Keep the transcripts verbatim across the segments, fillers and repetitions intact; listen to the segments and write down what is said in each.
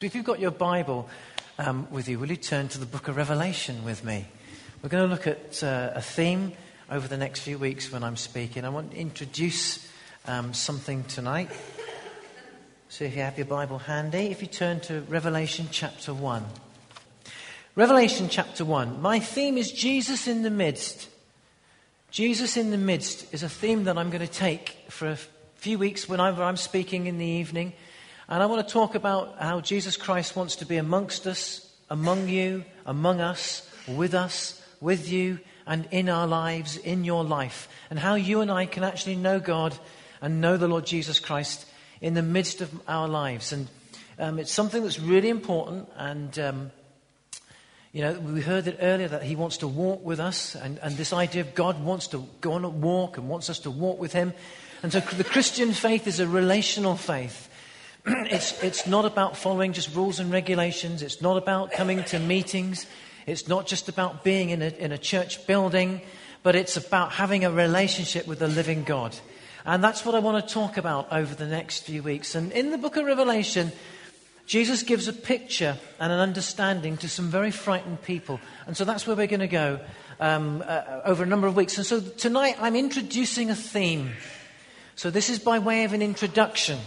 If you've got your Bible um, with you, will you turn to the book of Revelation with me? We're going to look at uh, a theme over the next few weeks when I'm speaking. I want to introduce um, something tonight. So if you have your Bible handy, if you turn to Revelation chapter one. Revelation chapter one. My theme is Jesus in the midst. Jesus in the midst is a theme that I'm going to take for a few weeks whenever I'm speaking in the evening. And I want to talk about how Jesus Christ wants to be amongst us, among you, among us, with us, with you, and in our lives, in your life. And how you and I can actually know God and know the Lord Jesus Christ in the midst of our lives. And um, it's something that's really important. And, um, you know, we heard it earlier that he wants to walk with us. And, and this idea of God wants to go on a walk and wants us to walk with him. And so the Christian faith is a relational faith. It's it's not about following just rules and regulations. It's not about coming to meetings. It's not just about being in a in a church building, but it's about having a relationship with the living God. And that's what I want to talk about over the next few weeks. And in the book of Revelation, Jesus gives a picture and an understanding to some very frightened people. And so that's where we're going to go um, uh, over a number of weeks. And so tonight I'm introducing a theme. So this is by way of an introduction.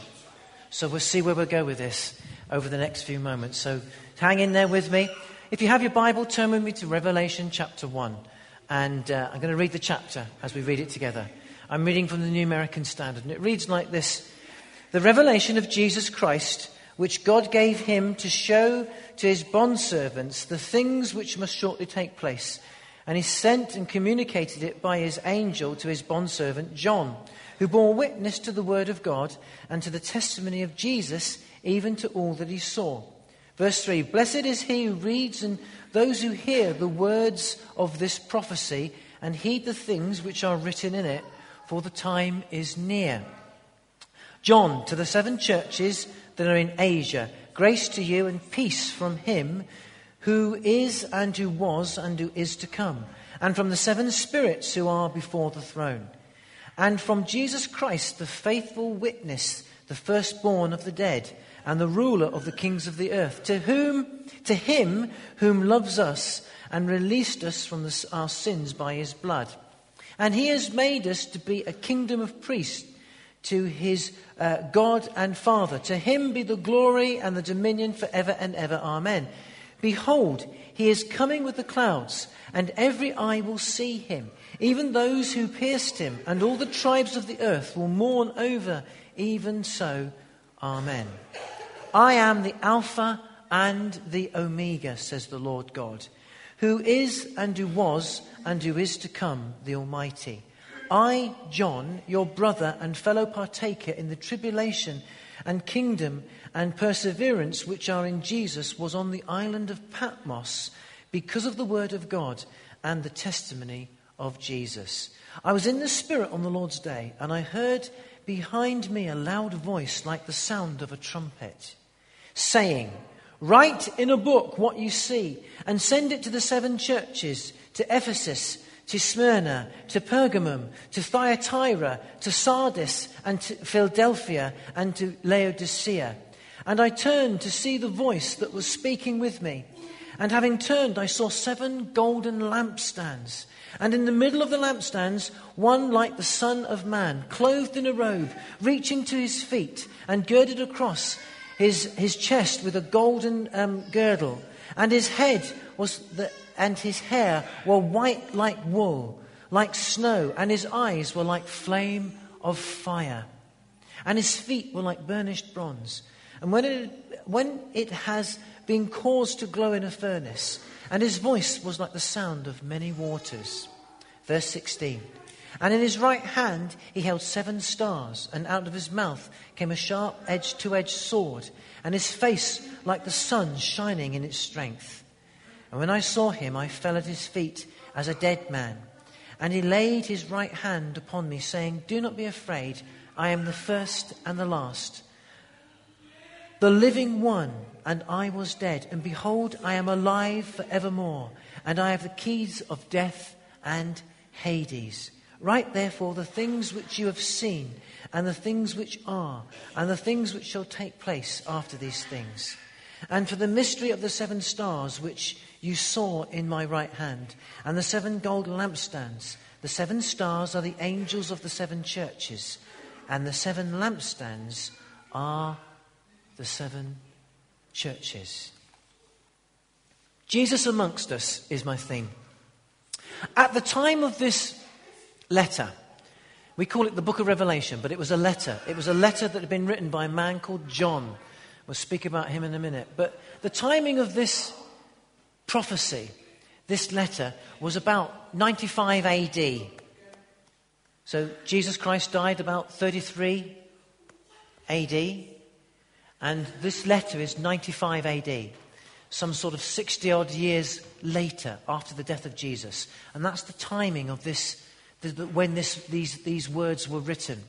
So we'll see where we'll go with this over the next few moments. So hang in there with me. If you have your Bible, turn with me to Revelation chapter one. And uh, I'm going to read the chapter as we read it together. I'm reading from the New American Standard. And it reads like this. The revelation of Jesus Christ, which God gave him to show to his bondservants the things which must shortly take place. And he sent and communicated it by his angel to his bondservant John, who bore witness to the word of God and to the testimony of Jesus, even to all that he saw. Verse three, blessed is he who reads and those who hear the words of this prophecy and heed the things which are written in it, for the time is near. John, to the seven churches that are in Asia, grace to you and peace from him who is and who was and who is to come, and from the seven spirits who are before the throne. And from Jesus Christ, the faithful witness, the firstborn of the dead, and the ruler of the kings of the earth, to whom, to him whom loves us and released us from the, our sins by his blood. And he has made us to be a kingdom of priests to his uh, God and Father. To him be the glory and the dominion forever and ever. Amen. Behold, he is coming with the clouds, and every eye will see him. Even those who pierced him, and all the tribes of the earth will mourn over, even so, amen. I am the Alpha and the Omega, says the Lord God, who is and who was and who is to come, the Almighty. I, John, your brother and fellow partaker in the tribulation and kingdom and perseverance which are in Jesus, was on the island of Patmos because of the word of God and the testimony of of Jesus. I was in the Spirit on the Lord's day, and I heard behind me a loud voice like the sound of a trumpet, saying, write in a book what you see, and send it to the seven churches, to Ephesus, to Smyrna, to Pergamum, to Thyatira, to Sardis, and to Philadelphia, and to Laodicea. And I turned to see the voice that was speaking with me. And having turned, I saw seven golden lampstands. And in the middle of the lampstands, one like the Son of Man, clothed in a robe, reaching to his feet, and girded across his, his chest with a golden um, girdle. And his head was the, and his hair were white like wool, like snow, and his eyes were like flame of fire. And his feet were like burnished bronze. And when it, when it has been caused to glow in a furnace, and his voice was like the sound of many waters. Verse sixteen. And in his right hand he held seven stars, and out of his mouth came a sharp edged two-edged sword, and his face like the sun shining in its strength. And when I saw him, I fell at his feet as a dead man. And he laid his right hand upon me, saying, do not be afraid, I am the first and the last, the living one. And I was dead, and behold, I am alive forevermore, and I have the keys of death and Hades. Write therefore the things which you have seen, and the things which are, and the things which shall take place after these things. and for the mystery of the seven stars which you saw in my right hand, and the seven gold lampstands. The seven stars are the angels of the seven churches, and the seven lampstands are the seven churches. Jesus amongst us is my theme. At the time of this letter, we call it the book of Revelation, but it was a letter. It was a letter that had been written by a man called John. We'll speak about him in a minute. But the timing of this prophecy, this letter, was about ninety-five A D. So Jesus Christ died about thirty-three A D. And this letter is ninety-five A D, some sort of sixty-odd years later after the death of Jesus. And that's the timing of this, when this, these, these words were written.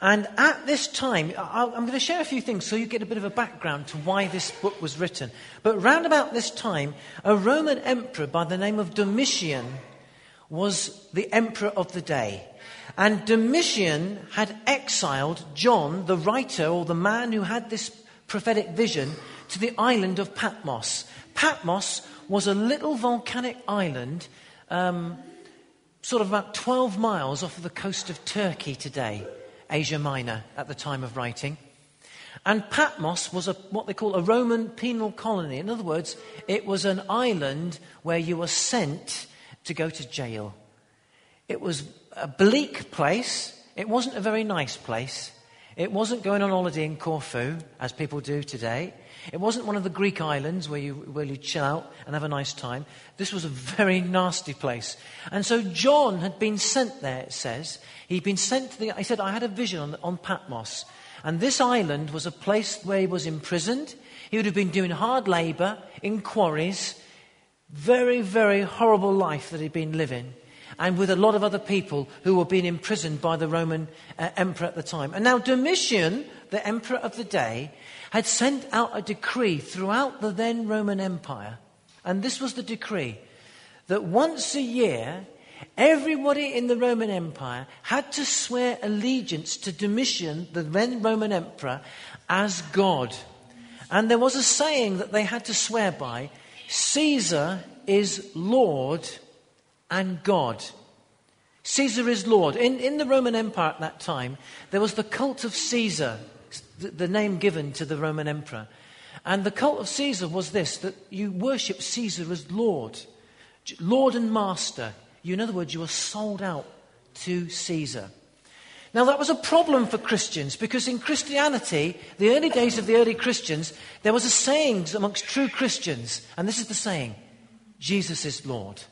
And at this time, I'm going to share a few things so you get a bit of a background to why this book was written. But round about this time, a Roman emperor by the name of Domitian was the emperor of the day. And Domitian had exiled John, the writer, or the man who had this prophetic vision, to the island of Patmos. Patmos was a little volcanic island, um, sort of about twelve miles off the coast of Turkey today, Asia Minor at the time of writing. And Patmos was a, what they call a Roman penal colony. In other words, it was an island where you were sent to go to jail. It was a bleak place. It wasn't a very nice place. It wasn't going on holiday in Corfu, as people do today. It wasn't one of the Greek islands where you, where you chill out and have a nice time. This was a very nasty place. And so John had been sent there, it says. He'd been sent to the... He said, I had a vision on, on Patmos. And this island was a place where he was imprisoned. He would have been doing hard labour in quarries. Very, very horrible life that he'd been living. And with a lot of other people who were being imprisoned by the Roman uh, emperor at the time. And now Domitian, the emperor of the day, had sent out a decree throughout the then Roman Empire. And this was the decree, that once a year, everybody in the Roman Empire had to swear allegiance to Domitian, the then Roman emperor, as God. And there was a saying that they had to swear by, Caesar is Lord and God. Caesar is Lord. In, in the Roman Empire at that time, there was the cult of Caesar, the name given to the Roman emperor. And the cult of Caesar was this, that you worship Caesar as Lord, Lord and Master. You, in other words, you were sold out to Caesar. Now, that was a problem for Christians, because in Christianity, the early days of the early Christians, there was a saying amongst true Christians, and this is the saying, Jesus is Lord.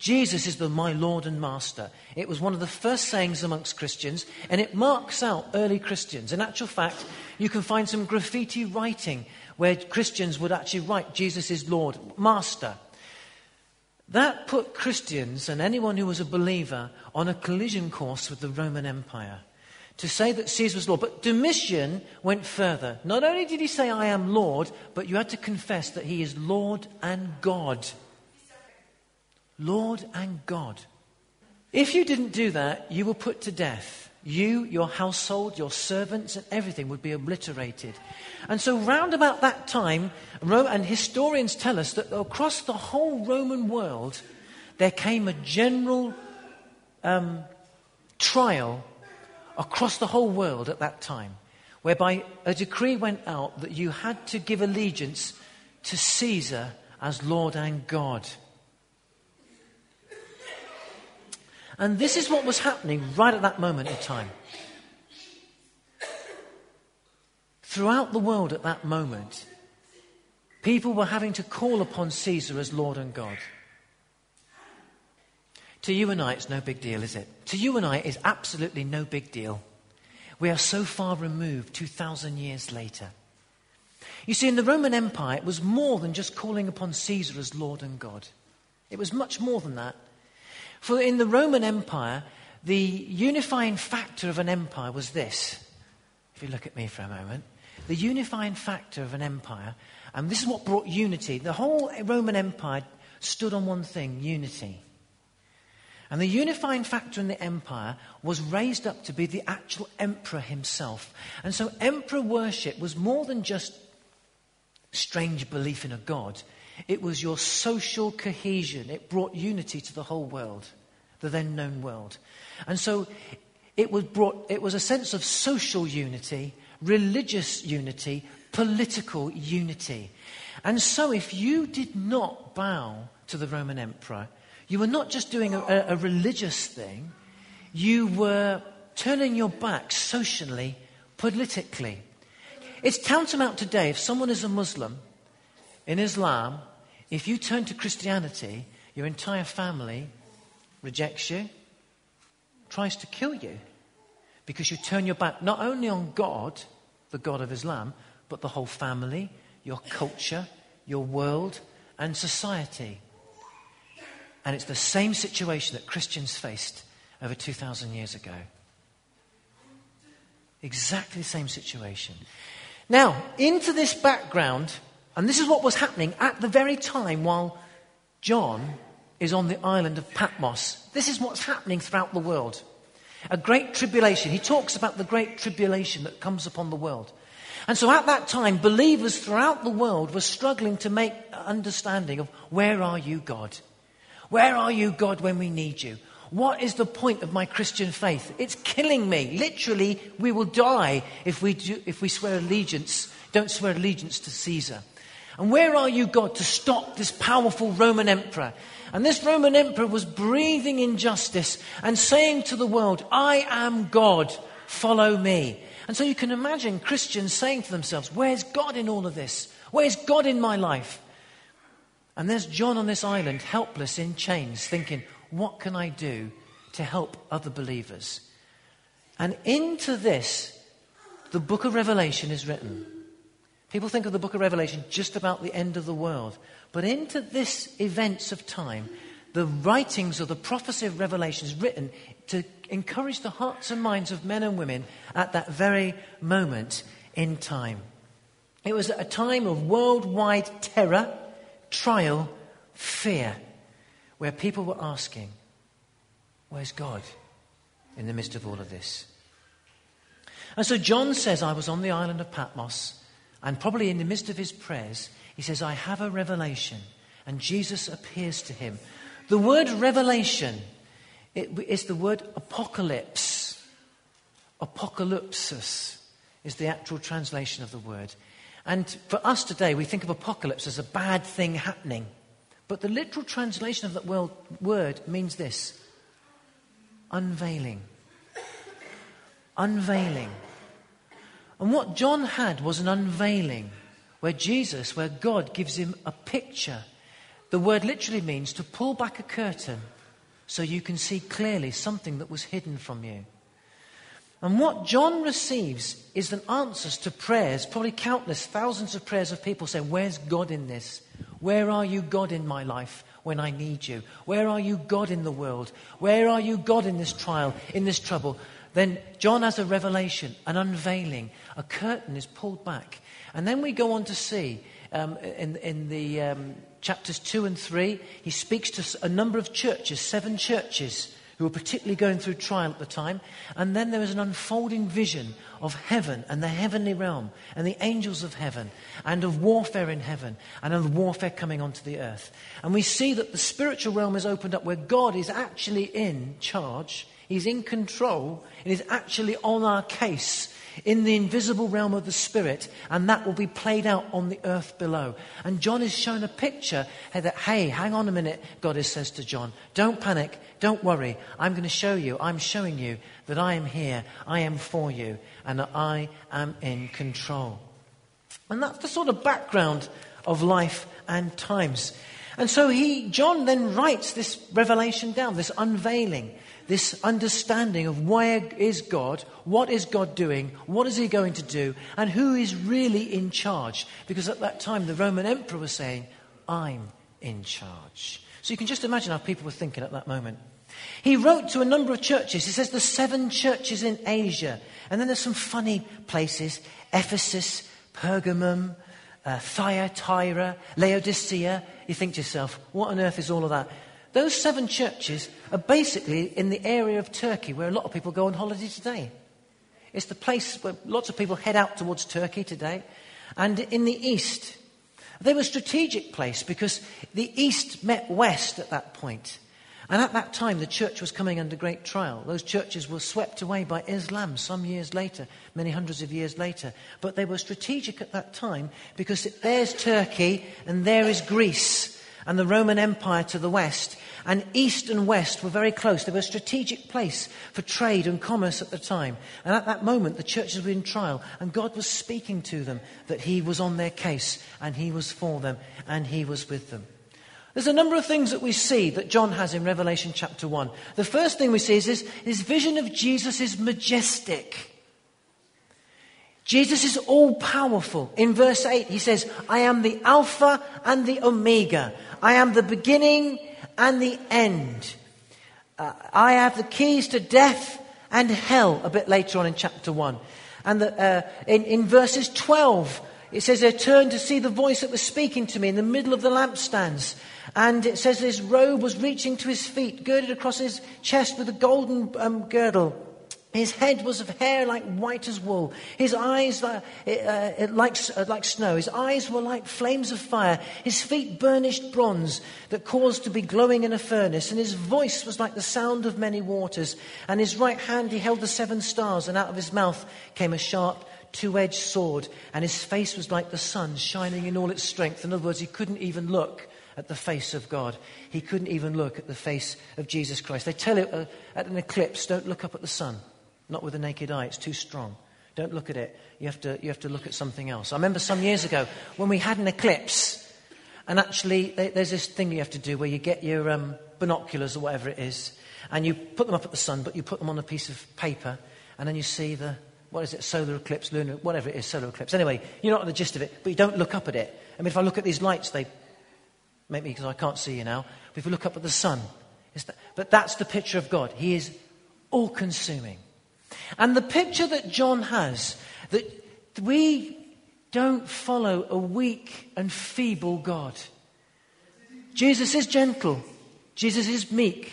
Jesus is the, my Lord and Master. It was one of the first sayings amongst Christians, and it marks out early Christians. In actual fact, you can find some graffiti writing where Christians would actually write, Jesus is Lord, Master. That put Christians and anyone who was a believer on a collision course with the Roman Empire, to say that Caesar was Lord. But Domitian went further. Not only did he say, I am Lord, but you had to confess that he is Lord and God. Lord and God. If you didn't do that, you were put to death. You, your household, your servants, and everything would be obliterated. And so round about that time, and historians tell us that across the whole Roman world, there came a general um, trial across the whole world at that time, whereby a decree went out that you had to give allegiance to Caesar as Lord and God. And this is what was happening right at that moment in time. Throughout the world at that moment, people were having to call upon Caesar as Lord and God. To you and I, it's no big deal, is it? To you and I, it's absolutely no big deal. We are so far removed two thousand years later. You see, in the Roman Empire, it was more than just calling upon Caesar as Lord and God. It was much more than that. For in the Roman Empire, the unifying factor of an empire was this. If you look at me for a moment. The unifying factor of an empire, and this is what brought unity. The whole Roman Empire stood on one thing, unity. And the unifying factor in the empire was raised up to be the actual emperor himself. And so emperor worship was more than just strange belief in a God. It was your social cohesion. It brought unity to the whole world, the then known world. And so it was brought, it was a sense of social unity, religious unity, political unity. And so if you did not bow to the Roman emperor, you were not just doing a, a religious thing, you were turning your back socially, politically. It's tantamount today, if someone is a Muslim in Islam, if you turn to Christianity, your entire family rejects you, tries to kill you, because you turn your back not only on God, the God of Islam, but the whole family, your culture, your world, and society. And it's the same situation that Christians faced over two thousand years ago. Exactly the same situation. Now, into this background, and this is what was happening at the very time while John is on the island of Patmos. This is what's happening throughout the world. A great tribulation. He talks about the great tribulation that comes upon the world. And so at that time, believers throughout the world were struggling to make understanding of, where are you, God? Where are you, God, when we need you? What is the point of my Christian faith? It's killing me. Literally, we will die if we do, if we swear allegiance, don't swear allegiance to Caesar. And where are you, God, to stop this powerful Roman emperor? And this Roman emperor was breathing injustice and saying to the world, I am God, follow me. And so you can imagine Christians saying to themselves, where's God in all of this? Where's God in my life? And there's John on this island, helpless in chains, thinking, what can I do to help other believers? And into this, the book of Revelation is written. People think of the book of Revelation just about the end of the world. But into this events of time, the writings or the prophecy of Revelation is written to encourage the hearts and minds of men and women at that very moment in time. It was at a time of worldwide terror, trial, fear, where people were asking, where's God in the midst of all of this? And so John says, I was on the island of Patmos. And probably in the midst of his prayers, he says, I have a revelation. And Jesus appears to him. The word revelation is the word apocalypse. Apocalypsis is the actual translation of the word. And for us today, we think of apocalypse as a bad thing happening. But the literal translation of that word means this. Unveiling. Unveiling. And what John had was an unveiling where Jesus, where God gives him a picture. The word literally means to pull back a curtain so you can see clearly something that was hidden from you. And what John receives is the answers to prayers, probably countless thousands of prayers of people saying, where's God in this? Where are you, God, in my life when I need you? Where are you, God, in the world? Where are you, God, in this trial, in this trouble? Then John has a revelation, an unveiling. A curtain is pulled back. And then we go on to see um, in, in the um, chapters two and three, he speaks to a number of churches, seven churches, who were particularly going through trial at the time. And then there is an unfolding vision of heaven and the heavenly realm and the angels of heaven and of warfare in heaven and of warfare coming onto the earth. And we see that the spiritual realm is opened up where God is actually in charge. He's in control and is actually on our case in the invisible realm of the spirit, and that will be played out on the earth below. And John is shown a picture that, hey, hang on a minute, God is, says to John, don't panic, don't worry, I'm going to show you, I'm showing you that I am here, I am for you, and that I am in control. And that's the sort of background of life and times. And so he, John then writes this revelation down, this unveiling, this understanding of where is God, what is God doing, what is he going to do, and who is really in charge. Because at that time, the Roman emperor was saying, I'm in charge. So you can just imagine how people were thinking at that moment. He wrote to a number of churches. He says the seven churches in Asia. And then there's some funny places, Ephesus, Pergamum, uh, Thyatira, Laodicea. You think to yourself, what on earth is all of that? Those seven churches are basically in the area of Turkey where a lot of people go on holiday today. It's the place where lots of people head out towards Turkey today. And in the east, They were a strategic place because the East met West at that point. And at that time, the church was coming under great trial. Those churches were swept away by Islam some years later, many hundreds of years later. But they were strategic at that time because there's Turkey and there is Greece and the Roman Empire to the west. And East and West were very close. They were a strategic place for trade and commerce at the time. And at that moment, the churches were in trial. And God was speaking to them that he was on their case and he was for them and he was with them. There's a number of things that we see that John has in Revelation chapter one. The first thing we see is this, his vision of Jesus is majestic. Jesus is all-powerful. In verse eight, he says, I am the Alpha and the Omega. I am the beginning and the end. Uh, I have the keys to death and hell, a bit later on in chapter one. And the, uh, in, in verses twelve, it says, I turned to see the voice that was speaking to me in the middle of the lampstands. And it says his robe was reaching to his feet, girded across his chest with a golden um, girdle. His head was of hair like white as wool. His eyes uh, uh, like, uh, like snow. His eyes were like flames of fire. His feet burnished bronze that caused to be glowing in a furnace. And his voice was like the sound of many waters. And his right hand he held the seven stars, and out of his mouth came a sharp two-edged sword. And his face was like the sun shining in all its strength. In other words, he couldn't even look at the face of God. He couldn't even look at the face of Jesus Christ. They tell you uh, at an eclipse, don't look up at the sun. Not with the naked eye, it's too strong. Don't look at it. You have to, you have to look at something else. I remember some years ago when we had an eclipse, and actually they, there's this thing you have to do where you get your um, binoculars or whatever it is, and you put them up at the sun, but you put them on a piece of paper, and then you see the, what is it, solar eclipse, lunar, whatever it is, solar eclipse. Anyway, you're not at the gist of it, but you don't look up at it. I mean, if I look at these lights, they make me, because I can't see you now, but if you look up at the sun, it's that, but that's the picture of God. He is all-consuming. And the picture that John has, that we don't follow a weak and feeble God. Jesus is gentle. Jesus is meek.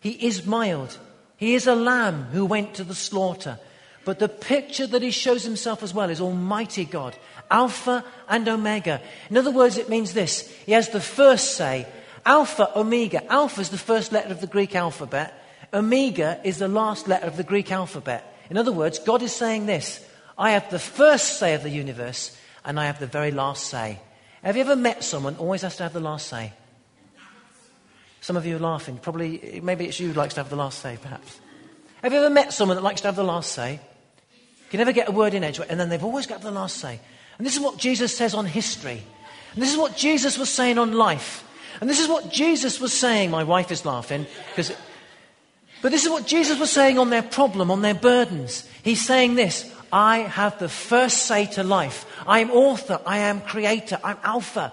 He is mild. He is a lamb who went to the slaughter. But the picture that he shows himself as well is Almighty God, Alpha and Omega. In other words, it means this. He has the first say, Alpha, Omega. Alpha is the first letter of the Greek alphabet. Omega is the last letter of the Greek alphabet. In other words, God is saying this, I have the first say of the universe, and I have the very last say. Have you ever met someone who always has to have the last say? Some of you are laughing. Probably, maybe it's you who likes to have the last say, perhaps. Have you ever met someone that likes to have the last say? You can never get a word in edgewise, and then they've always got the last say. And this is what Jesus says on history. And this is what Jesus was saying on life. And this is what Jesus was saying. My wife is laughing, because... But this is what Jesus was saying on their problem, on their burdens. He's saying this, I have the first say to life. I am author, I am creator, I'm alpha.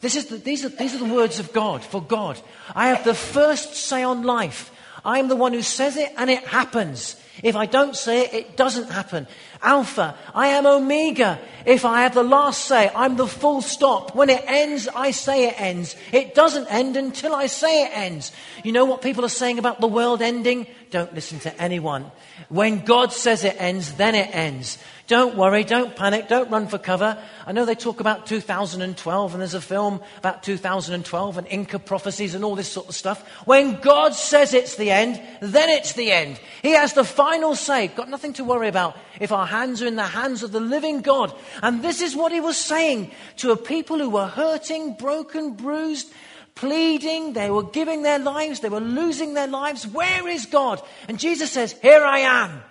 This is the, these, are, these are the words of God, for God. I have the first say on life. I am the one who says it and it happens. If I don't say it, it doesn't happen. Alpha, I am Omega. If I have the last say, I'm the full stop. When it ends, I say it ends. It doesn't end until I say it ends. You know what people are saying about the world ending? Don't listen to anyone. When God says it ends, then it ends. Don't worry, don't panic, don't run for cover. I know they talk about two thousand twelve, and there's a film about two thousand twelve and Inca prophecies and all this sort of stuff. When God says it's the end, then it's the end. He has the final say. Got nothing to worry about if our hands are in the hands of the living God. And this is what he was saying to a people who were hurting, broken, bruised, pleading. They were giving their lives. They were losing their lives. Where is God? And Jesus says, here I am.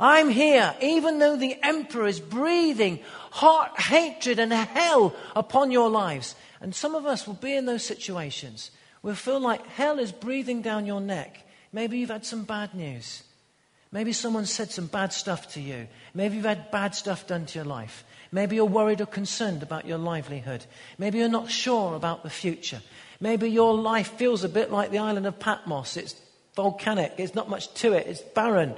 I'm here, even though the emperor is breathing heart, hatred and hell upon your lives. And some of us will be in those situations. We'll feel like hell is breathing down your neck. Maybe you've had some bad news. Maybe someone said some bad stuff to you. Maybe you've had bad stuff done to your life. Maybe you're worried or concerned about your livelihood. Maybe you're not sure about the future. Maybe your life feels a bit like the island of Patmos. It's volcanic. It's not much to it. It's barren.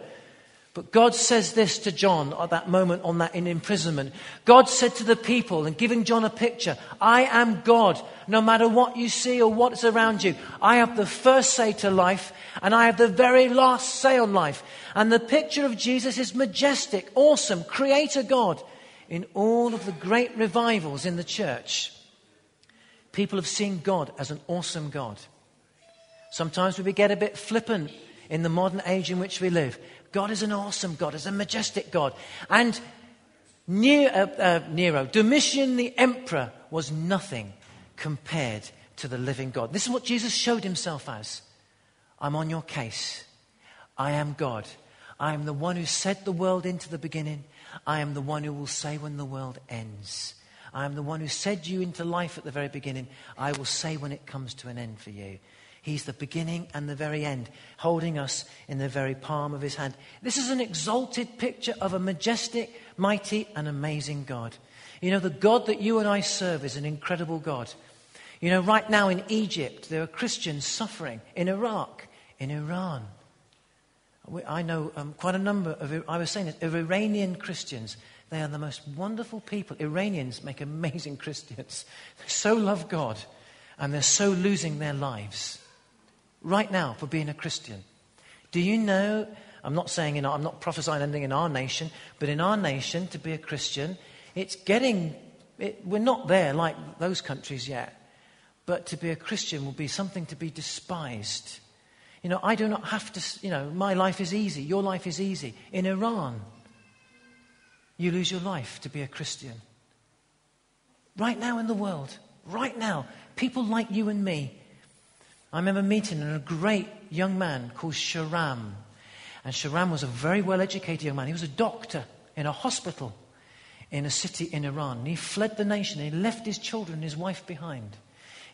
But God says this to John at that moment on that in imprisonment. God said to the people, and giving John a picture, I am God, no matter what you see or what's around you. I have the first say to life, and I have the very last say on life. And the picture of Jesus is majestic, awesome, creator God in all of the great revivals in the church. People have seen God as an awesome God. Sometimes we get a bit flippant in the modern age in which we live. God is an awesome God, is a majestic God. And Nero, uh, Nero, Domitian the emperor, was nothing compared to the living God. This is what Jesus showed himself as. I'm on your case. I am God. I am the one who said the world into the beginning. I am the one who will say when the world ends. I am the one who said you into life at the very beginning. I will say when it comes to an end for you. He's the beginning and the very end, holding us in the very palm of his hand. This is an exalted picture of a majestic, mighty, and amazing God. You know, the God that you and I serve is an incredible God. You know, right now in Egypt, there are Christians suffering, in Iraq, in Iran. We, I know um, quite a number of, I was saying this, of Iranian Christians. They are the most wonderful people. Iranians make amazing Christians. They so love God, and they're so losing their lives right now for being a Christian. Do you know, I'm not saying, in our, I'm not prophesying anything in our nation, but in our nation, to be a Christian, it's getting, it, we're not there like those countries yet, but to be a Christian will be something to be despised. You know, I do not have to, you know, my life is easy, your life is easy. In Iran, you lose your life to be a Christian. Right now in the world, right now, people like you and me. I remember meeting a great young man called Sharam. And Sharam was a very well-educated young man. He was a doctor in a hospital in a city in Iran. And he fled the nation. He left his children and his wife behind. And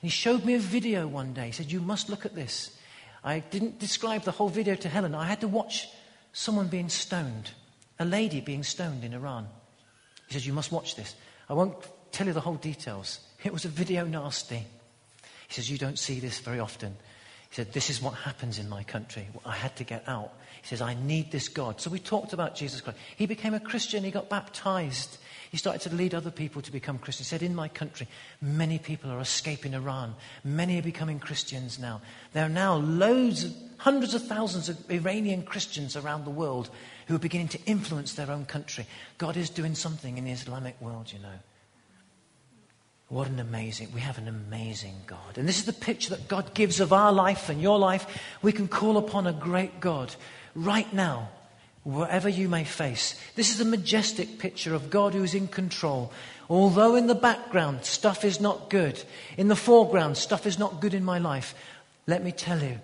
he showed me a video one day. He said, you must look at this. I didn't describe the whole video to Helen. I had to watch someone being stoned, a lady being stoned in Iran. He said, you must watch this. I won't tell you the whole details. It was a video nasty. He says, you don't see this very often. He said, this is what happens in my country. I had to get out. He says, I need this God. So we talked about Jesus Christ. He became a Christian. He got baptized. He started to lead other people to become Christians. He said, in my country, many people are escaping Iran. Many are becoming Christians now. There are now loads, of, hundreds of thousands of Iranian Christians around the world who are beginning to influence their own country. God is doing something in the Islamic world, you know. What an amazing, we have an amazing God. And this is the picture that God gives of our life and your life. We can call upon a great God right now, wherever you may face. This is a majestic picture of God who is in control. Although in the background, stuff is not good. In the foreground, stuff is not good in my life. Let me tell you,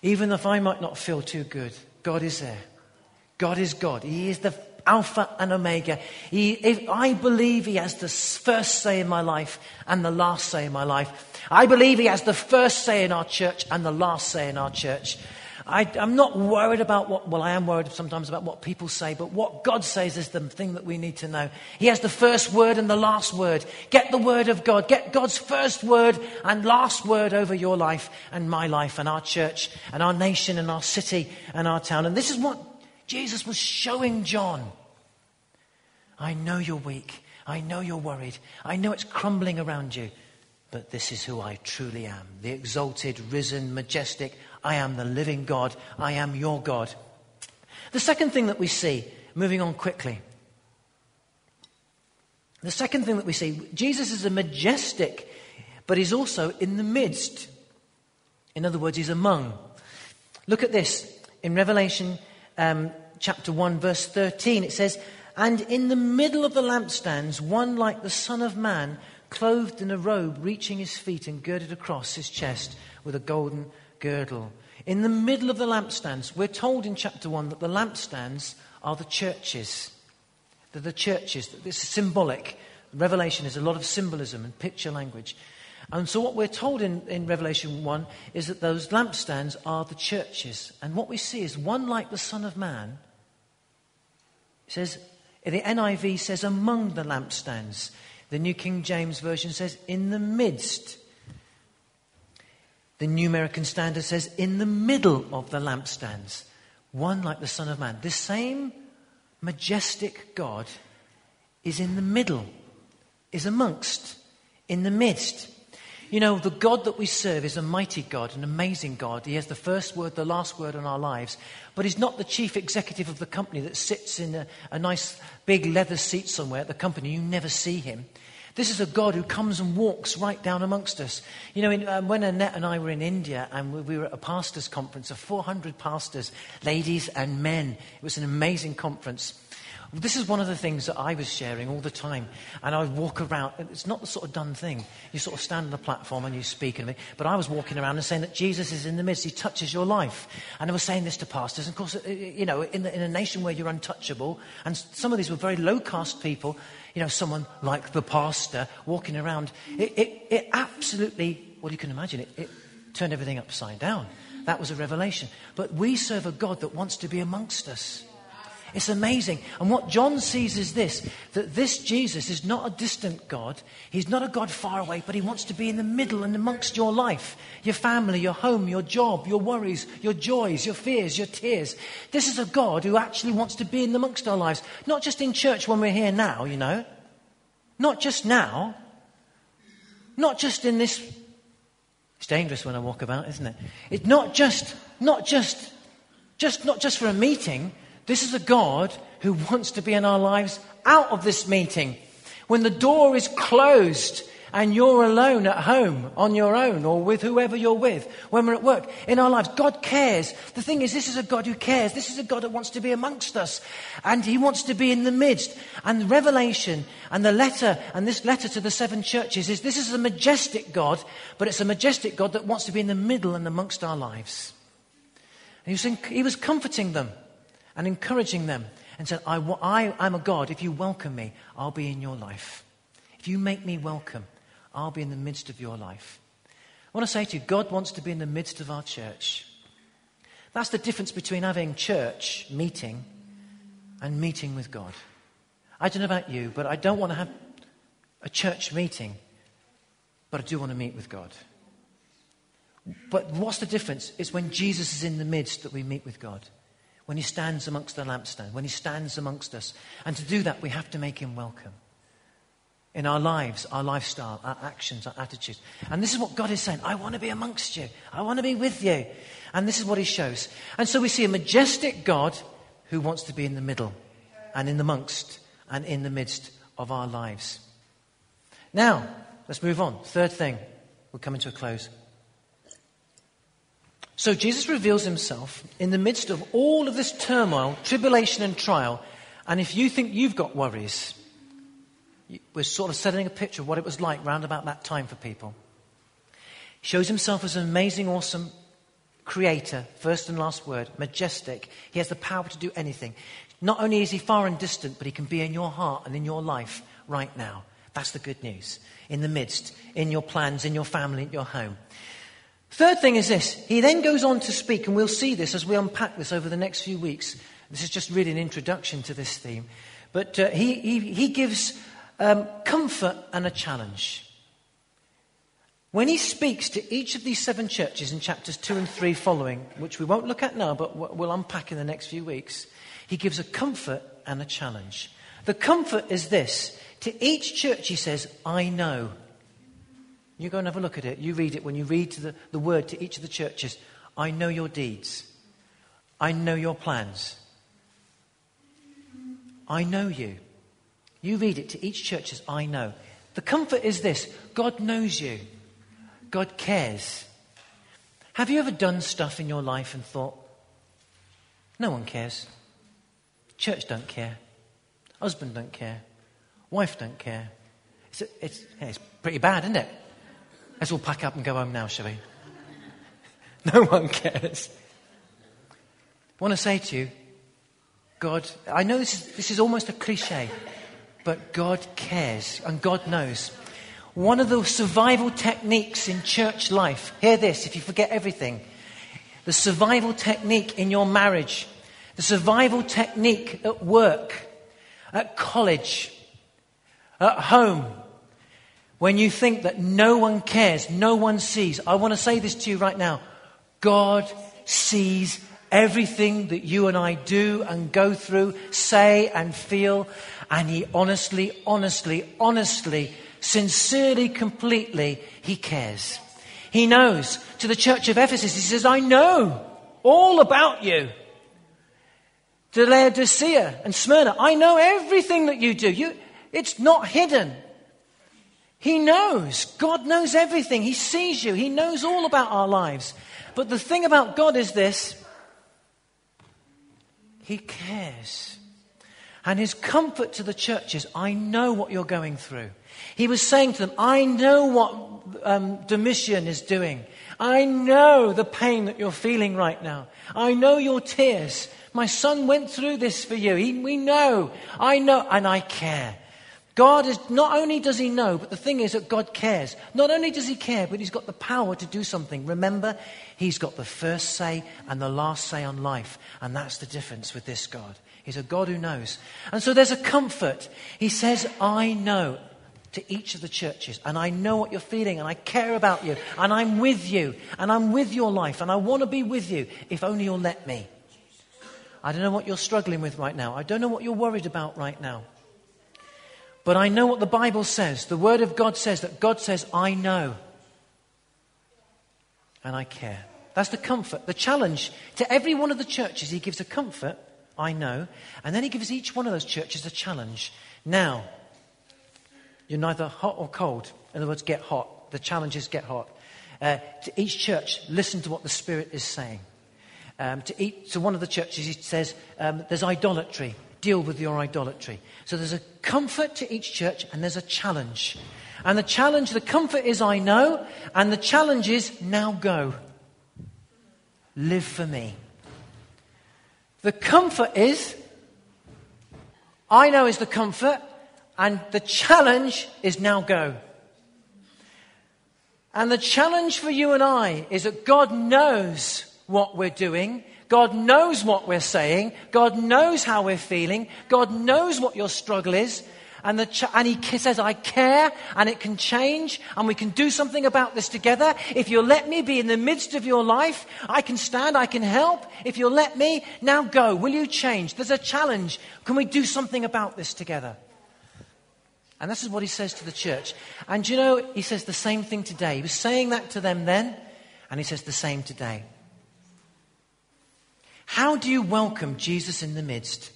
even if I might not feel too good, God is there. God is God. He is the Alpha and Omega. He, if I believe he has the first say in my life and the last say in my life. I believe he has the first say in our church and the last say in our church. I, I'm not worried about what, well, I am worried sometimes about what people say, but what God says is the thing that we need to know. He has the first word and the last word. Get the word of God. Get God's first word and last word over your life and my life and our church and our nation and our city and our town. And this is what Jesus was showing John. I know you're weak. I know you're worried. I know it's crumbling around you. But this is who I truly am. The exalted, risen, majestic. I am the living God. I am your God. The second thing that we see, moving on quickly. The second thing that we see, Jesus is a majestic, but he's also in the midst. In other words, he's among. Look at this. In Revelation Um, chapter one, verse thirteen, it says, and in the middle of the lampstands, one like the Son of Man, clothed in a robe, reaching his feet and girded across his chest with a golden girdle. In the middle of the lampstands, we're told in chapter one that the lampstands are the churches. They're the churches. This is symbolic. Revelation is a lot of symbolism and picture language. And so what we're told in, in Revelation one is that those lampstands are the churches. And what we see is one like the Son of Man. It says, the N I V says among the lampstands. The New King James Version says in the midst. The New American Standard says in the middle of the lampstands. One like the Son of Man. This same majestic God is in the middle, is amongst, in the midst. You know, the God that we serve is a mighty God, an amazing God. He has the first word, the last word on our lives. But he's not the chief executive of the company that sits in a, a nice big leather seat somewhere at the company. You never see him. This is a God who comes and walks right down amongst us. You know, in, um, when Annette and I were in India and we, we were at a pastors' conference of four hundred pastors, ladies and men. It was an amazing conference. This is one of the things that I was sharing all the time. And I would walk around. It's not the sort of done thing. You sort of stand on the platform and you speak. And but I was walking around and saying that Jesus is in the midst. He touches your life. And I was saying this to pastors. And of course, you know, in, the, in a nation where you're untouchable, and some of these were very low-caste people, you know, someone like the pastor walking around. It, it, it absolutely, well, you can imagine it, it turned everything upside down. That was a revelation. But we serve a God that wants to be amongst us. It's amazing. And what John sees is this, that this Jesus is not a distant God. He's not a God far away, but he wants to be in the middle and amongst your life, your family, your home, your job, your worries, your joys, your fears, your tears. This is a God who actually wants to be in amongst our lives, not just in church when we're here now, you know, not just now, not just in this. It's dangerous when I walk about, isn't it? It's not just, not just, just, not just for a meeting. This is a God who wants to be in our lives out of this meeting. When the door is closed and you're alone at home, on your own, or with whoever you're with, when we're at work, in our lives, God cares. The thing is, this is a God who cares. This is a God that wants to be amongst us. And he wants to be in the midst. And Revelation and the letter, and this letter to the seven churches, is this is a majestic God, but it's a majestic God that wants to be in the middle and amongst our lives. And he was, in, he was comforting them. And encouraging them and said, I, I, I'm a God. If you welcome me, I'll be in your life. If you make me welcome, I'll be in the midst of your life. I want to say to you, God wants to be in the midst of our church. That's the difference between having church meeting and meeting with God. I don't know about you, but I don't want to have a church meeting, but I do want to meet with God. But what's the difference? It's when Jesus is in the midst that we meet with God. When he stands amongst the lampstand, when he stands amongst us. And to do that, we have to make him welcome. In our lives, our lifestyle, our actions, our attitudes. And this is what God is saying. I want to be amongst you. I want to be with you. And this is what he shows. And so we see a majestic God who wants to be in the middle and in the amongst and in the midst of our lives. Now, let's move on. Third thing. We're coming to a close. So Jesus reveals himself in the midst of all of this turmoil, tribulation and trial. And if you think you've got worries, we're sort of setting a picture of what it was like round about that time for people. He shows himself as an amazing, awesome creator, first and last word, majestic. He has the power to do anything. Not only is he far and distant, but he can be in your heart and in your life right now. That's the good news. In the midst, in your plans, in your family, in your home. Third thing is this. He then goes on to speak, and we'll see this as we unpack this over the next few weeks. This is just really an introduction to this theme. But uh, he, he, he gives um, comfort and a challenge. When he speaks to each of these seven churches in chapters two and three following, which we won't look at now, but we'll unpack in the next few weeks, he gives a comfort and a challenge. The comfort is this. To each church he says, I know. You go and have a look at it. You read it. When you read to the, the word to each of the churches, I know your deeds. I know your plans. I know you. You read it to each church as I know. The comfort is this. God knows you. God cares. Have you ever done stuff in your life and thought, no one cares. Church don't care. Husband don't care. Wife don't care. It's, it's, it's pretty bad, isn't it? Let's all pack up and go home now, shall we? No one cares. I want to say to you, God, I know this is, this is almost a cliche, but God cares and God knows. One of the survival techniques in church life, hear this if you forget everything, the survival technique in your marriage, the survival technique at work, at college, at home, when you think that no one cares, no one sees, I want to say this to you right now. God sees everything that you and I do and go through, say and feel. And he honestly, honestly, honestly, sincerely, completely, he cares. He knows. To the church of Ephesus, he says, I know all about you. To Laodicea and Smyrna, I know everything that you do. You, it's not hidden. He knows. God knows everything. He sees you. He knows all about our lives. But the thing about God is this: He cares. And his comfort to the church is, I know what you're going through. He was saying to them, I know what um, Domitian is doing. I know the pain that you're feeling right now. I know your tears. My son went through this for you. He, we know. I know. And I care. God is, not only does he know, but the thing is that God cares. Not only does he care, but he's got the power to do something. Remember, he's got the first say and the last say on life. And that's the difference with this God. He's a God who knows. And so there's a comfort. He says, I know, to each of the churches. And I know what you're feeling. And I care about you. And I'm with you. And I'm with your life. And I want to be with you. If only you'll let me. I don't know what you're struggling with right now. I don't know what you're worried about right now. But I know what the Bible says. The Word of God says that God says, I know. And I care. That's the comfort. The challenge to every one of the churches. He gives a comfort. I know. And then he gives each one of those churches a challenge. Now, you're neither hot or cold. In other words, get hot. The challenge is get hot. Uh, to each church, listen to what the Spirit is saying. Um, to, each, to one of the churches, he says, um, there's idolatry. Deal with your idolatry. So there's a comfort to each church and there's a challenge. And the challenge, the comfort is I know. And the challenge is now go. Live for me. The comfort is, I know is the comfort, and the challenge is now go. And the challenge for you and I is that God knows what we're doing. God knows what we're saying. God knows how we're feeling. God knows what your struggle is. And, the ch- and he says, I care, and it can change, and we can do something about this together. If you'll let me be in the midst of your life, I can stand, I can help. If you'll let me, now go. Will you change? There's a challenge. Can we do something about this together? And this is what he says to the church. And you know, he says the same thing today. He was saying that to them then, and he says the same today. How do you welcome Jesus in the midst?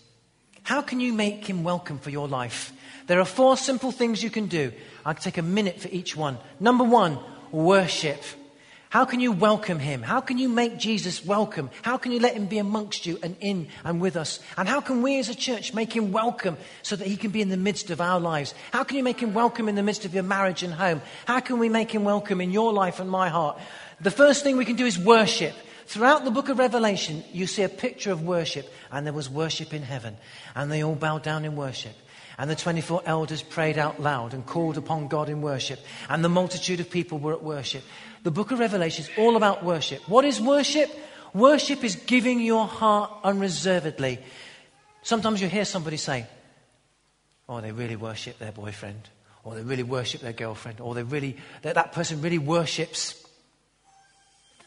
How can you make him welcome for your life? There are four simple things you can do. I'll take a minute for each one. Number one, worship. How can you welcome him? How can you make Jesus welcome? How can you let him be amongst you and in and with us? And how can we as a church make him welcome so that he can be in the midst of our lives? How can you make him welcome in the midst of your marriage and home? How can we make him welcome in your life and my heart? The first thing we can do is worship. Throughout the book of Revelation, you see a picture of worship, and there was worship in heaven, and they all bowed down in worship. And the twenty-four elders prayed out loud and called upon God in worship. And the multitude of people were at worship. The book of Revelation is all about worship. What is worship? Worship is giving your heart unreservedly. Sometimes you hear somebody say, oh, they really worship their boyfriend. Or they really worship their girlfriend. Or they really that, that person really worships,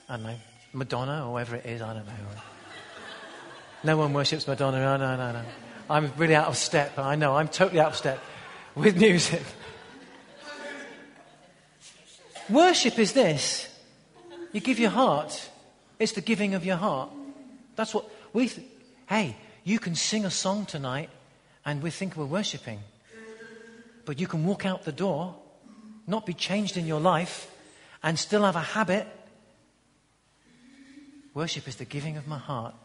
I don't know, Madonna or whatever it is. I don't know. No one worships Madonna. No, no, no, no. I'm really out of step. I know, I'm totally out of step with music. Worship is this. You give your heart. It's the giving of your heart. That's what we... Th- hey, you can sing a song tonight and we think we're worshipping. But you can walk out the door, not be changed in your life, and still have a habit. Worship is the giving of my heart,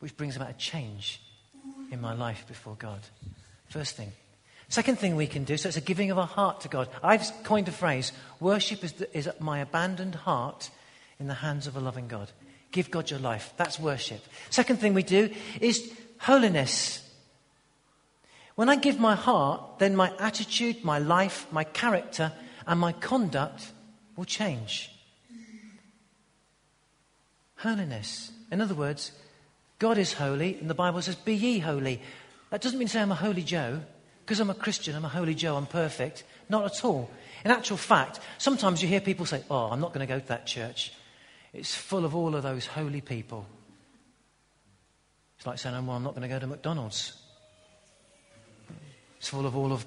which brings about a change in my life before God. First thing. Second thing we can do, so it's a giving of our heart to God. I've coined a phrase, worship is, the, is my abandoned heart in the hands of a loving God. Give God your life. That's worship. Second thing we do is holiness. When I give my heart, then my attitude, my life, my character, and my conduct will change. Holiness. In other words, God is holy, and the Bible says, be ye holy. That doesn't mean to say I'm a holy Joe, because I'm a Christian, I'm a holy Joe, I'm perfect. Not at all. In actual fact, sometimes you hear people say, oh, I'm not going to go to that church. It's full of all of those holy people. It's like saying, well, I'm not going to go to McDonald's. It's full of all of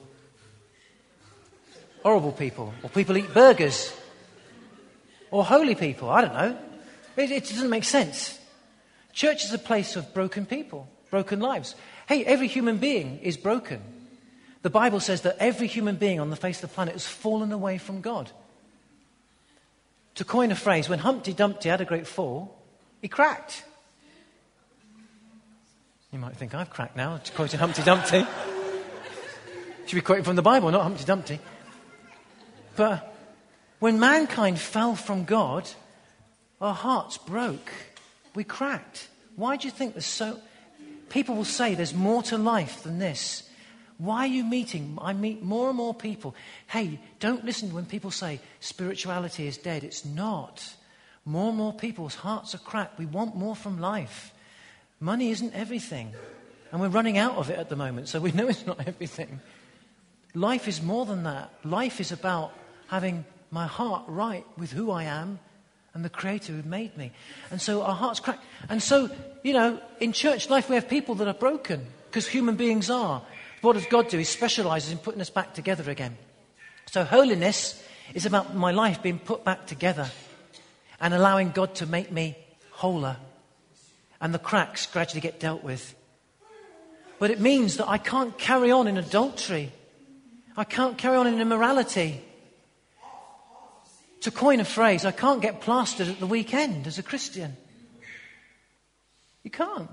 horrible people, or people eat burgers, or holy people, I don't know. It, it doesn't make sense. Church is a place of broken people, broken lives. Hey, every human being is broken. The Bible says that every human being on the face of the planet has fallen away from God. To coin a phrase, when Humpty Dumpty had a great fall, he cracked. You might think, I've cracked now, quoting Humpty Dumpty. Should be quoting from the Bible, not Humpty Dumpty. But when mankind fell from God, our hearts broke. We cracked. Why do you think there's so... People will say there's more to life than this. Why are you meeting? I meet more and more people. Hey, don't listen when people say spirituality is dead. It's not. More and more people's hearts are cracked. We want more from life. Money isn't everything, and we're running out of it at the moment, so we know it's not everything. Life is more than that. Life is about having my heart right with who I am and the Creator who made me. And so our hearts crack. And so, you know, in church life we have people that are broken, because human beings are. What does God do? He specializes in putting us back together again. So holiness is about my life being put back together and allowing God to make me wholer. And the cracks gradually get dealt with. But it means that I can't carry on in adultery. I can't carry on in immorality. To coin a phrase, I can't get plastered at the weekend as a Christian. You can't.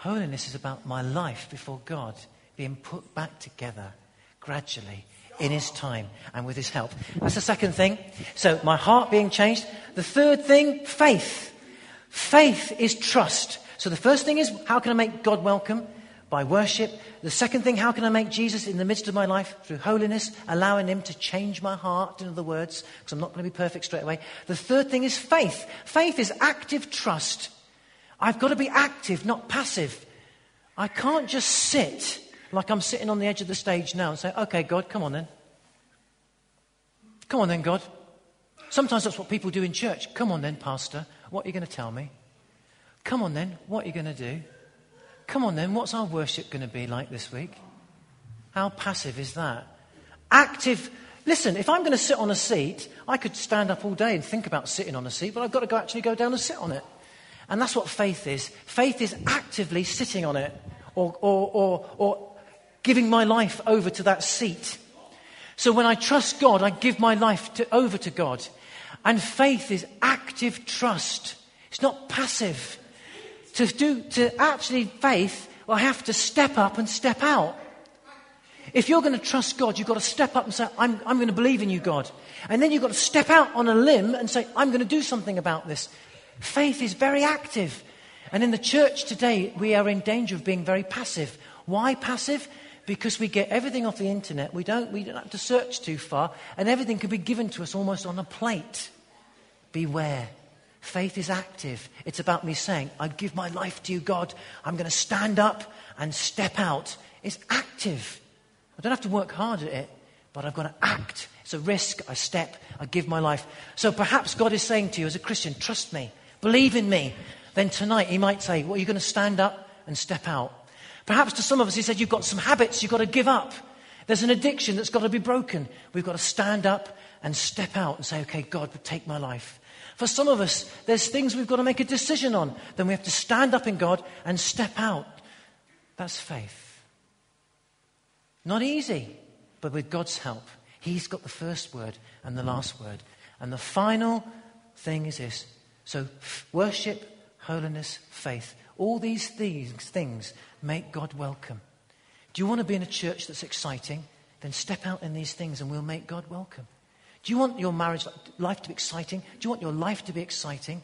Holiness is about my life before God being put back together gradually in His time and with His help. That's the second thing. So my heart being changed. The third thing, faith. Faith is trust. So the first thing is, how can I make God welcome? By worship. The second thing, how can I make Jesus in the midst of my life? Through holiness, allowing Him to change my heart, in other words, because I'm not going to be perfect straight away. The third thing is faith. Faith is active trust. I've got to be active, not passive. I can't just sit like I'm sitting on the edge of the stage now and say, okay, God, come on then. Come on then, God. Sometimes that's what people do in church. Come on then, Pastor. What are you going to tell me? Come on then, what are you going to do? Come on then, what's our worship going to be like this week? How passive is that? Active. Listen, if I'm going to sit on a seat, I could stand up all day and think about sitting on a seat, but I've got to go actually go down and sit on it. And that's what faith is. Faith is actively sitting on it or, or, or, or giving my life over to that seat. So when I trust God, I give my life to, over to God. And faith is active trust. It's not passive. To do to actually faith, well, I have to step up and step out. If you're going to trust God, you've got to step up and say, I'm, I'm going to believe in you, God. And then you've got to step out on a limb and say, I'm going to do something about this. Faith is very active. And in the church today, we are in danger of being very passive. Why passive? Because we get everything off the internet. We don't, we don't have to search too far. And everything can be given to us almost on a plate. Beware. Faith is active. It's about me saying, I give my life to you, God. I'm going to stand up and step out. It's active. I don't have to work hard at it, but I've got to act. It's a risk. I step. I give my life. So perhaps God is saying to you as a Christian, trust me. Believe in me. Then tonight He might say, well, you're going to stand up and step out. Perhaps to some of us He said, you've got some habits you've got to give up. There's an addiction that's got to be broken. We've got to stand up and step out and say, okay, God, take my life. For some of us, there's things we've got to make a decision on. Then we have to stand up in God and step out. That's faith. Not easy, but with God's help. He's got the first word and the last word. And the final thing is this. So worship, holiness, faith. All these things, things make God welcome. Do you want to be in a church that's exciting? Then step out in these things and we'll make God welcome. Do you want your marriage life to be exciting? Do you want your life to be exciting?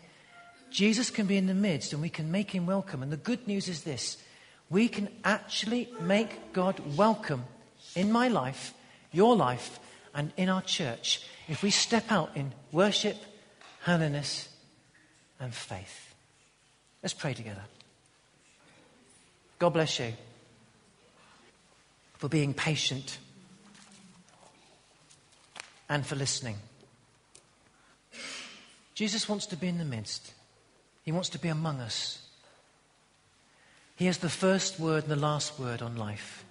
Jesus can be in the midst and we can make Him welcome. And the good news is this. We can actually make God welcome in my life, your life, and in our church if we step out in worship, holiness, and faith. Let's pray together. God bless you for being patient and for listening. Jesus wants to be in the midst. He wants to be among us. He has the first word and the last word on life.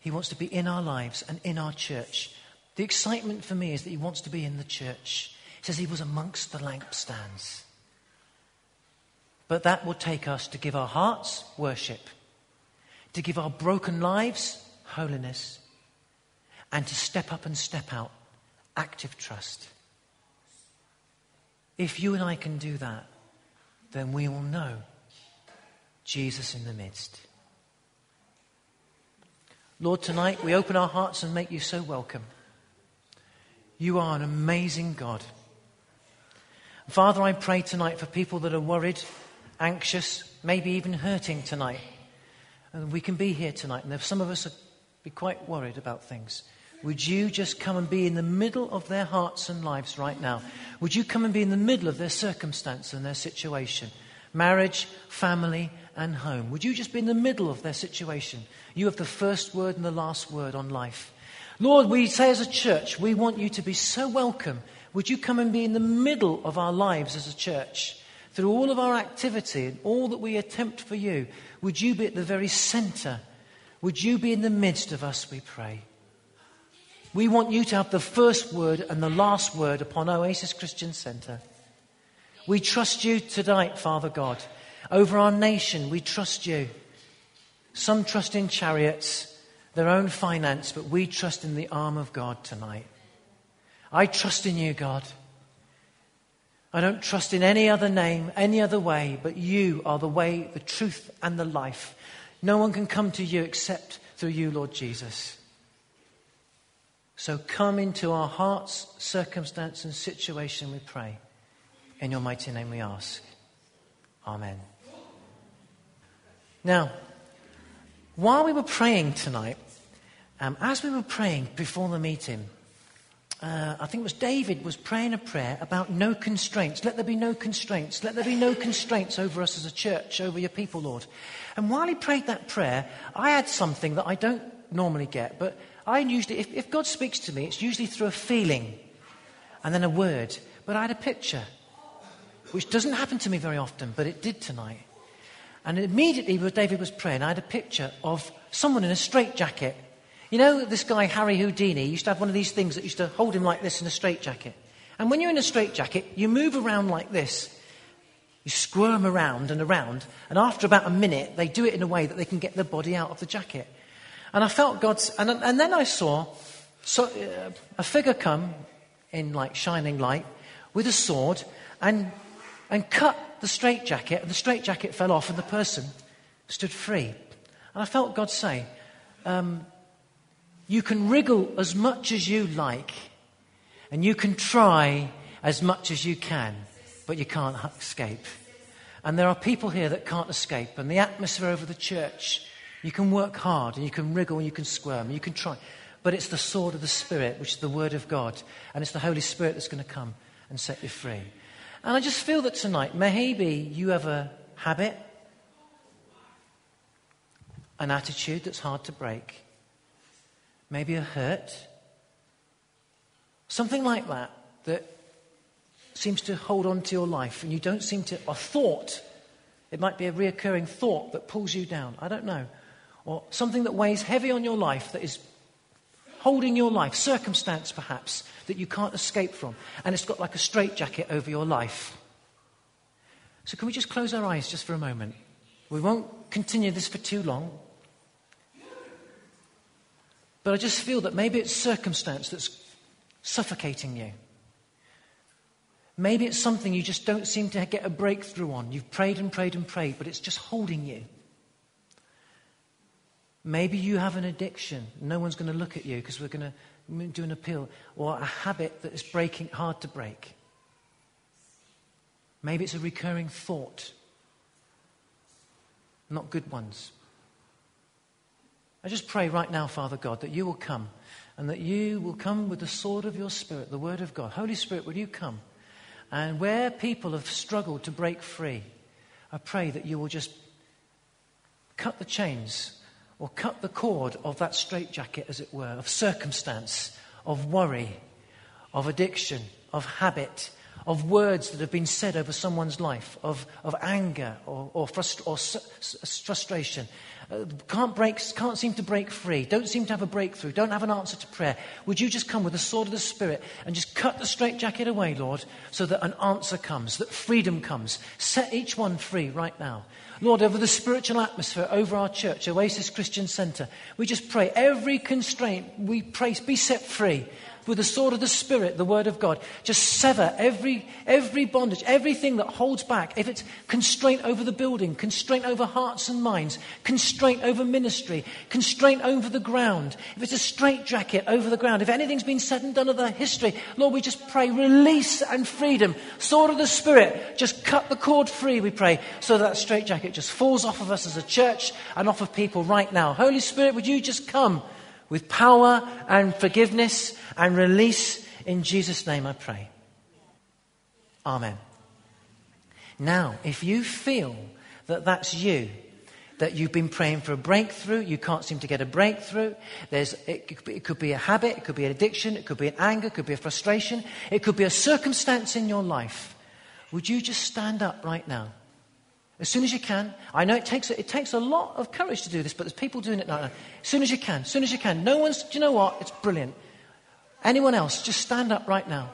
He wants to be in our lives and in our church. The excitement for me is that He wants to be in the church. It says He was amongst the lampstands. But that will take us to give our hearts worship, to give our broken lives holiness, and to step up and step out, active trust. If you and I can do that, then we will know Jesus in the midst. Lord, tonight we open our hearts and make you so welcome. You are an amazing God. Father, I pray tonight for people that are worried, anxious, maybe even hurting tonight. And we can be here tonight, and some of us be quite worried about things. Would you just come and be in the middle of their hearts and lives right now? Would you come and be in the middle of their circumstance and their situation? Marriage, family, and home. Would you just be in the middle of their situation? You have the first word and the last word on life. Lord, we say as a church, we want you to be so welcome. Would you come and be in the middle of our lives as a church? Through all of our activity and all that we attempt for you, would you be at the very center? Would you be in the midst of us, we pray? We want you to have the first word and the last word upon Oasis Christian Centre. We trust you tonight, Father God. Over our nation, we trust you. Some trust in chariots, their own finance, but we trust in the arm of God tonight. I trust in you, God. I don't trust in any other name, any other way, but you are the way, the truth, and the life. No one can come to you except through you, Lord Jesus. So come into our hearts, circumstance, and situation, we pray. In your mighty name we ask. Amen. Now, while we were praying tonight, um, as we were praying before the meeting, Uh, I think it was David was praying a prayer about no constraints. Let there be no constraints. Let there be no constraints over us as a church, over your people, Lord. And while he prayed that prayer, I had something that I don't normally get, but I usually, if, if God speaks to me, it's usually through a feeling and then a word. But I had a picture, which doesn't happen to me very often, but it did tonight. And immediately when David was praying, I had a picture of someone in a straitjacket. You know, this guy, Harry Houdini, used to have one of these things that used to hold him like this in a straitjacket. And when you're in a straitjacket, you move around like this. You squirm around and around. And after about a minute, they do it in a way that they can get their body out of the jacket. And I felt God's... And, and then I saw so, uh, a figure come in like shining light with a sword and, and cut the straitjacket. And the straitjacket fell off and the person stood free. And I felt God say... Um, You can wriggle as much as you like, and you can try as much as you can, but you can't escape. And there are people here that can't escape, and the atmosphere over the church, you can work hard, and you can wriggle, and you can squirm, and you can try, but it's the sword of the Spirit, which is the Word of God, and it's the Holy Spirit that's going to come and set you free. And I just feel that tonight, maybe you have a habit, an attitude that's hard to break, maybe a hurt, something like that, that seems to hold on to your life and you don't seem to, a thought, it might be a reoccurring thought that pulls you down, I don't know, or something that weighs heavy on your life that is holding your life, circumstance perhaps, that you can't escape from, and it's got like a straitjacket over your life. So can we just close our eyes just for a moment? We won't continue this for too long. But I just feel that maybe it's circumstance that's suffocating you. Maybe it's something you just don't seem to get a breakthrough on. You've prayed and prayed and prayed, but it's just holding you. Maybe you have an addiction. No one's going to look at you because we're going to do an appeal. Or a habit that is breaking, hard to break. Maybe it's a recurring thought. Not good ones. I just pray right now, Father God, that you will come and that you will come with the sword of your Spirit, the Word of God. Holy Spirit, will you come? And where people have struggled to break free, I pray that you will just cut the chains or cut the cord of that straitjacket, as it were, of circumstance, of worry, of addiction, of habit, of words that have been said over someone's life, of, of anger or, or, frust- or su- frustration. uh, can't break, can't seem to break free, don't seem to have a breakthrough, don't have an answer to prayer, would you just come with the sword of the Spirit and just cut the straitjacket away, Lord, so that an answer comes, that freedom comes. Set each one free right now. Lord, over the spiritual atmosphere, over our church, Oasis Christian Centre, we just pray every constraint, we pray, be set free with the sword of the Spirit, the Word of God. Just sever every every bondage, everything that holds back. If it's constraint over the building, constraint over hearts and minds, constraint over ministry, constraint over the ground, if it's a straitjacket over the ground, if anything's been said and done of the history, Lord, we just pray release and freedom. Sword of the Spirit, just cut the cord free, we pray, so that straitjacket just falls off of us as a church and off of people right now. Holy Spirit, would you just come with power and forgiveness and release. In Jesus' name I pray. Amen. Now, if you feel that that's you, that you've been praying for a breakthrough, you can't seem to get a breakthrough, there's, it, it could be a habit, it could be an addiction, it could be an anger, it could be a frustration, it could be a circumstance in your life, would you just stand up right now? As soon as you can. I know it takes it takes a lot of courage to do this, but there's people doing it now. As soon as you can, as soon as you can. No one's, do you know what? It's brilliant. Anyone else, just stand up right now.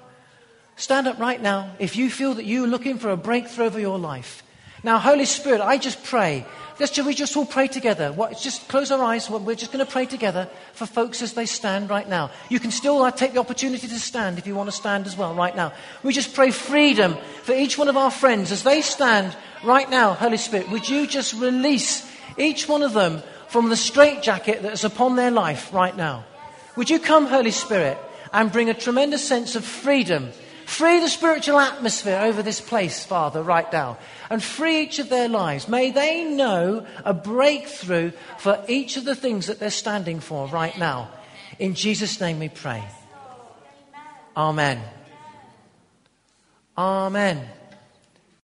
Stand up right now if you feel that you're looking for a breakthrough over your life. Now, Holy Spirit, I just pray. Let's just, we just all pray together. What, just close our eyes. We're just going to pray together for folks as they stand right now. You can still uh, take the opportunity to stand if you want to stand as well right now. We just pray freedom for each one of our friends as they stand right now. Holy Spirit, would you just release each one of them from the straitjacket that is upon their life right now? Would you come, Holy Spirit, and bring a tremendous sense of freedom? Free the spiritual atmosphere over this place, Father, right now. And free each of their lives. May they know a breakthrough for each of the things that they're standing for right now. In Jesus' name we pray. Amen. Amen.